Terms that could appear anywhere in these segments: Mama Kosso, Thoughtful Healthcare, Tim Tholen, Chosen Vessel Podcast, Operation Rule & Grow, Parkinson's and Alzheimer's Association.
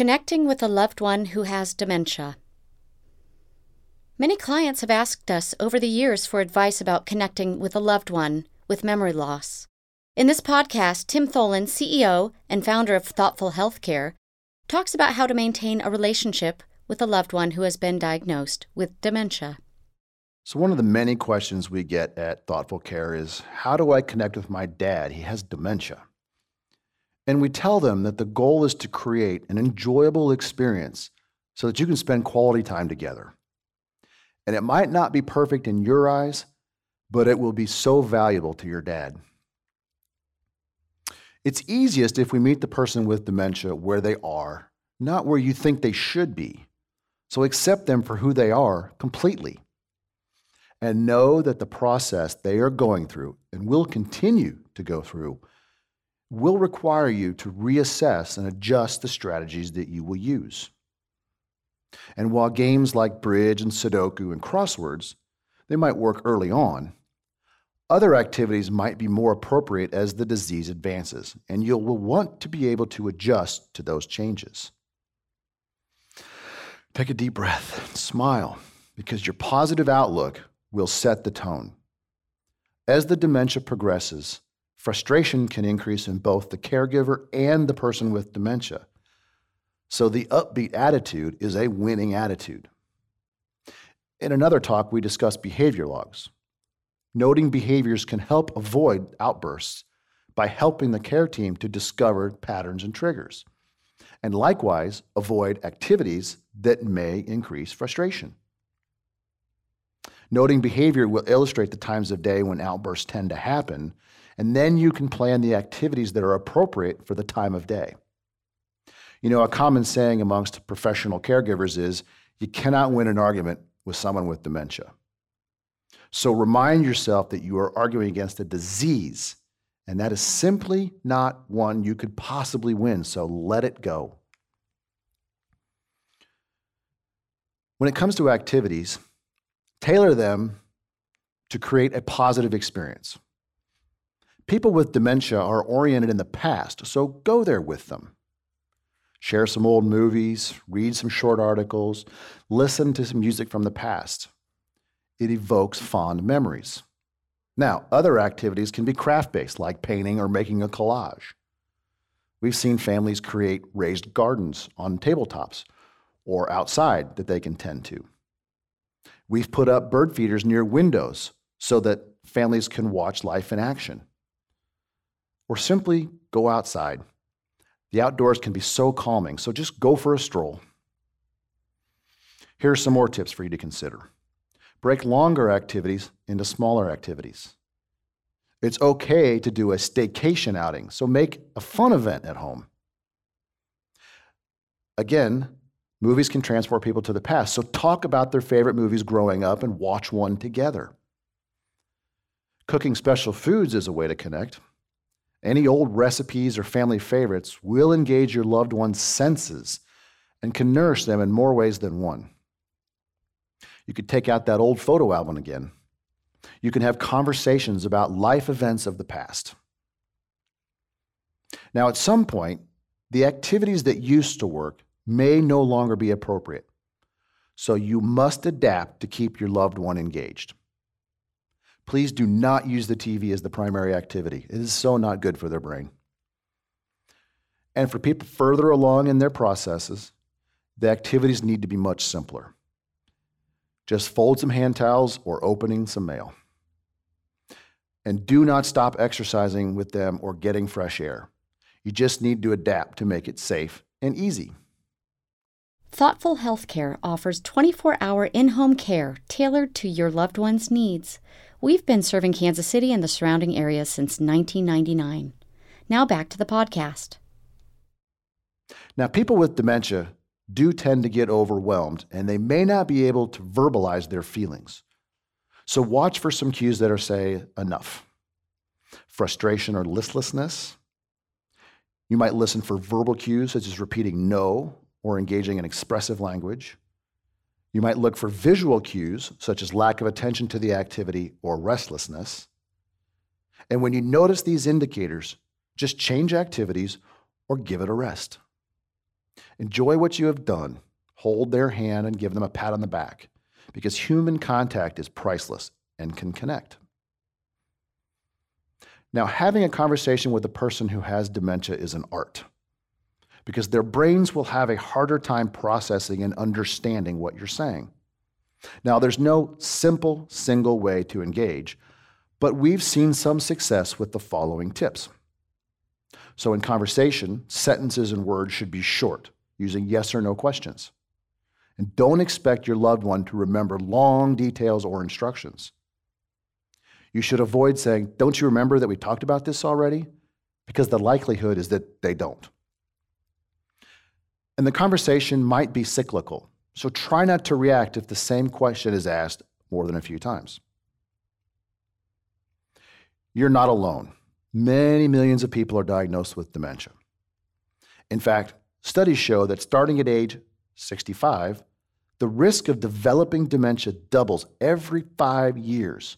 Connecting with a loved one who has dementia. Many clients have asked us over the years for advice about connecting with a loved one with memory loss. In this podcast, Tim Tholen, CEO and founder of Thoughtful Healthcare, talks about how to maintain a relationship with a loved one who has been diagnosed with dementia. So one of the many questions we get at Thoughtful Care is, how do I connect with my dad? He has dementia. And we tell them that the goal is to create an enjoyable experience so that you can spend quality time together. And it might not be perfect in your eyes, but it will be so valuable to your dad. It's easiest if we meet the person with dementia where they are, not where you think they should be. So accept them for who they are completely. And know that the process they are going through and will continue to go through will require you to reassess and adjust the strategies that you will use. And while games like bridge and Sudoku and crosswords, they might work early on, other activities might be more appropriate as the disease advances, and you will want to be able to adjust to those changes. Take a deep breath and smile, because your positive outlook will set the tone. As the dementia progresses, frustration can increase in both the caregiver and the person with dementia. So the upbeat attitude is a winning attitude. In another talk, we discussed behavior logs. Noting behaviors can help avoid outbursts by helping the care team to discover patterns and triggers, and likewise avoid activities that may increase frustration. Noting behavior will illustrate the times of day when outbursts tend to happen, and then you can plan the activities that are appropriate for the time of day. A common saying amongst professional caregivers is, you cannot win an argument with someone with dementia. So remind yourself that you are arguing against a disease, and that is simply not one you could possibly win, so let it go. When it comes to activities, tailor them to create a positive experience. People with dementia are oriented in the past, so go there with them. Share some old movies, read some short articles, listen to some music from the past. It evokes fond memories. Now, other activities can be craft-based, like painting or making a collage. We've seen families create raised gardens on tabletops or outside that they can tend to. We've put up bird feeders near windows so that families can watch life in action. Or simply go outside. The outdoors can be so calming, so just go for a stroll. Here are some more tips for you to consider. Break longer activities into smaller activities. It's okay to do a staycation outing, so make a fun event at home. Again, movies can transport people to the past, so talk about their favorite movies growing up and watch one together. Cooking special foods is a way to connect. Any old recipes or family favorites will engage your loved one's senses and can nourish them in more ways than one. You could take out that old photo album again. You can have conversations about life events of the past. Now, at some point, the activities that used to work may no longer be appropriate, so you must adapt to keep your loved one engaged. Please do not use the TV as the primary activity. It is so not good for their brain. And for people further along in their processes, the activities need to be much simpler. Just fold some hand towels or opening some mail. And do not stop exercising with them or getting fresh air. You just need to adapt to make it safe and easy. Thoughtful Healthcare offers 24-hour in-home care tailored to your loved one's needs. We've been serving Kansas City and the surrounding area since 1999. Now back to the podcast. Now, people with dementia do tend to get overwhelmed, and they may not be able to verbalize their feelings. So watch for some cues that are, say, enough. Frustration or listlessness. You might listen for verbal cues, such as repeating no or engaging in expressive language. You might look for visual cues, such as lack of attention to the activity or restlessness. And when you notice these indicators, just change activities or give it a rest. Enjoy what you have done. Hold their hand and give them a pat on the back, because human contact is priceless and can connect. Now, having a conversation with a person who has dementia is an art, because their brains will have a harder time processing and understanding what you're saying. Now, there's no simple, single way to engage, but we've seen some success with the following tips. So in conversation, sentences and words should be short, using yes or no questions. And don't expect your loved one to remember long details or instructions. You should avoid saying, "Don't you remember that we talked about this already?" because the likelihood is that they don't. And the conversation might be cyclical, so try not to react if the same question is asked more than a few times. You're not alone. Many millions of people are diagnosed with dementia. In fact, studies show that starting at age 65, the risk of developing dementia doubles every 5 years.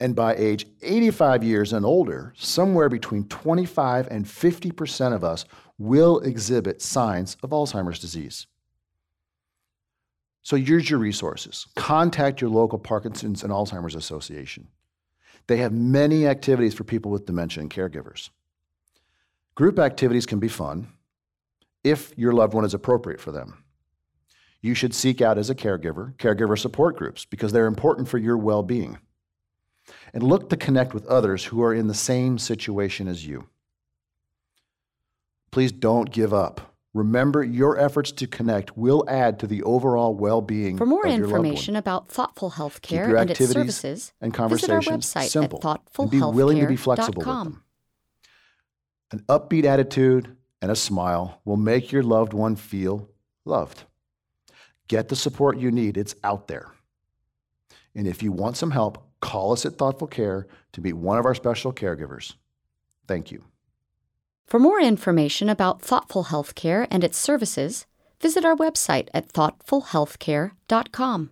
And by age 85 years and older, somewhere between 25 and 50% of us will exhibit signs of Alzheimer's disease. So use your resources. Contact your local Parkinson's and Alzheimer's Association. They have many activities for people with dementia and caregivers. Group activities can be fun if your loved one is appropriate for them. You should seek out, as a caregiver support groups, because they're important for your well-being. And look to connect with others who are in the same situation as you. Please don't give up. Remember, your efforts to connect will add to the overall well-being of your loved one. For more information about Thoughtful Healthcare and its services, visit our website simple, at thoughtfulhealthcare.com. Be willing to be flexible with them. An upbeat attitude and a smile will make your loved one feel loved. Get the support you need. It's out there. And if you want some help, call us at Thoughtful Care to meet one of our special caregivers. Thank you. For more information about Thoughtful Healthcare and its services, visit our website at thoughtfulhealthcare.com.